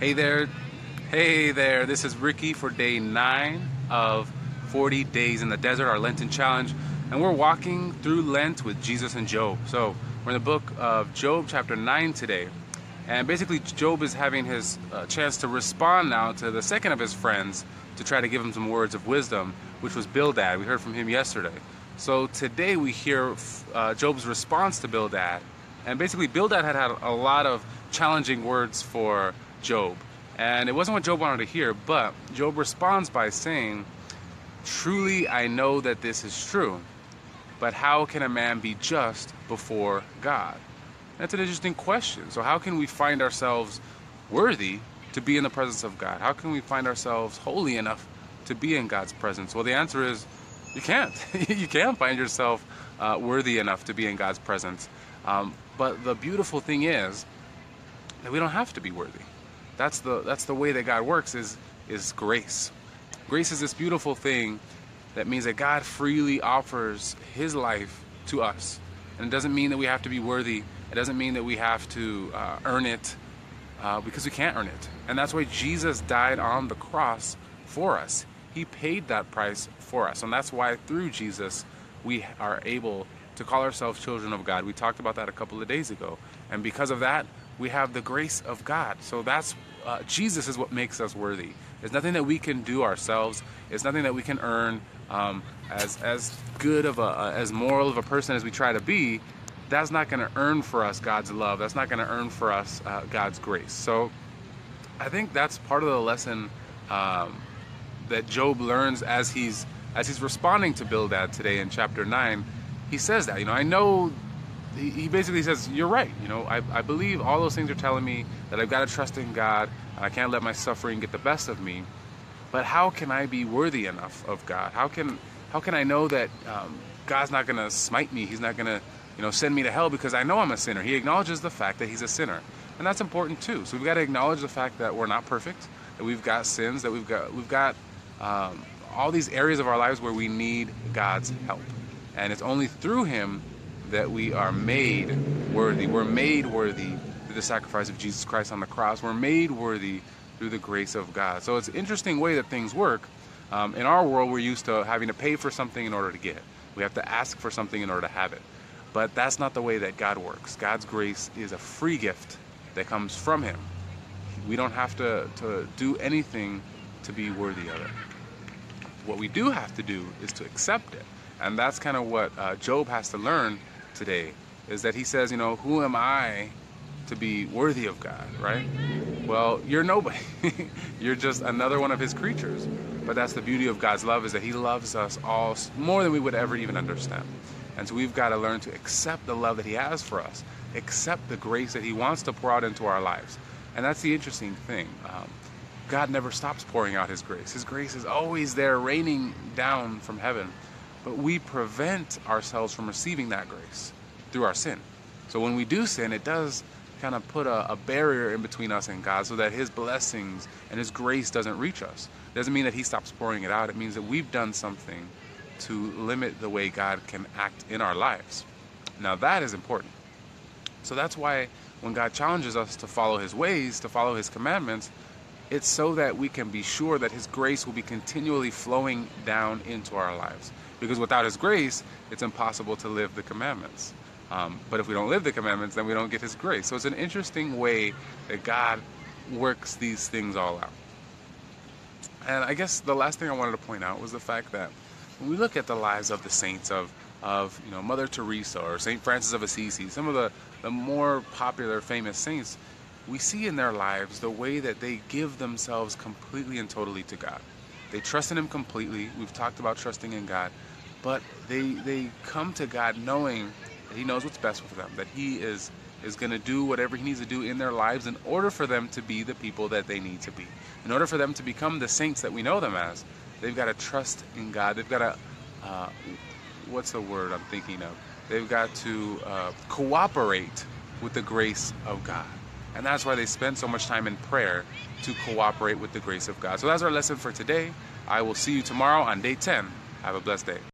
Hey there, this is Ricky for day 9 of 40 Days in the Desert, our Lenten challenge, and we're walking through Lent with Jesus and Job. So we're in the book of Job chapter 9 today, and basically Job is having his chance to respond now to the second of his friends to try to give him some words of wisdom, which was Bildad. We heard from him yesterday. So today we hear Job's response to Bildad, and basically Bildad had a lot of challenging words for Job, and it wasn't what Job wanted to hear, but Job responds by saying, "Truly I know that this is true, but how can a man be just before God?" That's an interesting question. So how can we find ourselves worthy to be in the presence of God? How can we find ourselves holy enough to be in God's presence? Well, the answer is you can't. You can't find yourself worthy enough to be in God's presence. But the beautiful thing is that we don't have to be worthy. That's the way that God works is grace. Grace is this beautiful thing that means that God freely offers his life to us. And it doesn't mean that we have to be worthy. It doesn't mean that we have to earn it because we can't earn it. And that's why Jesus died on the cross for us. He paid that price for us. And that's why through Jesus we are able to call ourselves children of God. We talked about that a couple of days ago. And because of that, we have the grace of God. So that's Jesus is what makes us worthy. It's nothing that we can do ourselves. It's nothing that we can earn. As good of as moral of a person as we try to be, that's not going to earn for us God's love. That's not going to earn for us God's grace. So I think that's part of the lesson that Job learns as he's responding to Bildad today in chapter 9. He says that, I know. He basically says, you're right. I believe all those things are telling me that I've got to trust in God, and I can't let my suffering get the best of me. But how can I be worthy enough of God? How can I know that God's not going to smite me? He's not going to, send me to hell because I know I'm a sinner. He acknowledges the fact that he's a sinner, and that's important too. So we've got to acknowledge the fact that we're not perfect, that we've got sins, that we've got all these areas of our lives where we need God's help, and it's only through Him that we are made worthy. We're made worthy through the sacrifice of Jesus Christ on the cross. We're made worthy through the grace of God. So it's an interesting way that things work. In our world, we're used to having to pay for something in order to get it. We have to ask for something in order to have it. But that's not the way that God works. God's grace is a free gift that comes from Him. We don't have to do anything to be worthy of it. What we do have to do is to accept it. And that's kind of what Job has to learn today, is that he says, who am I to be worthy of God, right? Well, you're nobody. You're just another one of his creatures. But that's the beauty of God's love, is that he loves us all more than we would ever even understand. And so we've got to learn to accept the love that he has for us, accept the grace that he wants to pour out into our lives. And that's the interesting thing. God never stops pouring out his grace. His grace is always there, raining down from heaven. But we prevent ourselves from receiving that grace through our sin. So when we do sin, it does kind of put a barrier in between us and God, so that his blessings and his grace doesn't reach us. It doesn't mean that he stops pouring it out. It means that we've done something to limit the way God can act in our lives. Now that is important. So that's why when God challenges us to follow his ways, to follow his commandments, it's so that we can be sure that his grace will be continually flowing down into our lives. Because without his grace, it's impossible to live the commandments. But if we don't live the commandments, then we don't get his grace. So it's an interesting way that God works these things all out. And I guess the last thing I wanted to point out was the fact that when we look at the lives of the saints, of Mother Teresa or St. Francis of Assisi, some of the more popular, famous saints, we see in their lives the way that they give themselves completely and totally to God. They trust in him completely. We've talked about trusting in God. But they come to God knowing that he knows what's best for them, that he is going to do whatever he needs to do in their lives in order for them to be the people that they need to be. In order for them to become the saints that we know them as, they've got to trust in God. They've got to, what's the word I'm thinking of? They've got to cooperate with the grace of God. And that's why they spend so much time in prayer, to cooperate with the grace of God. So that's our lesson for today. I will see you tomorrow on day 10. Have a blessed day.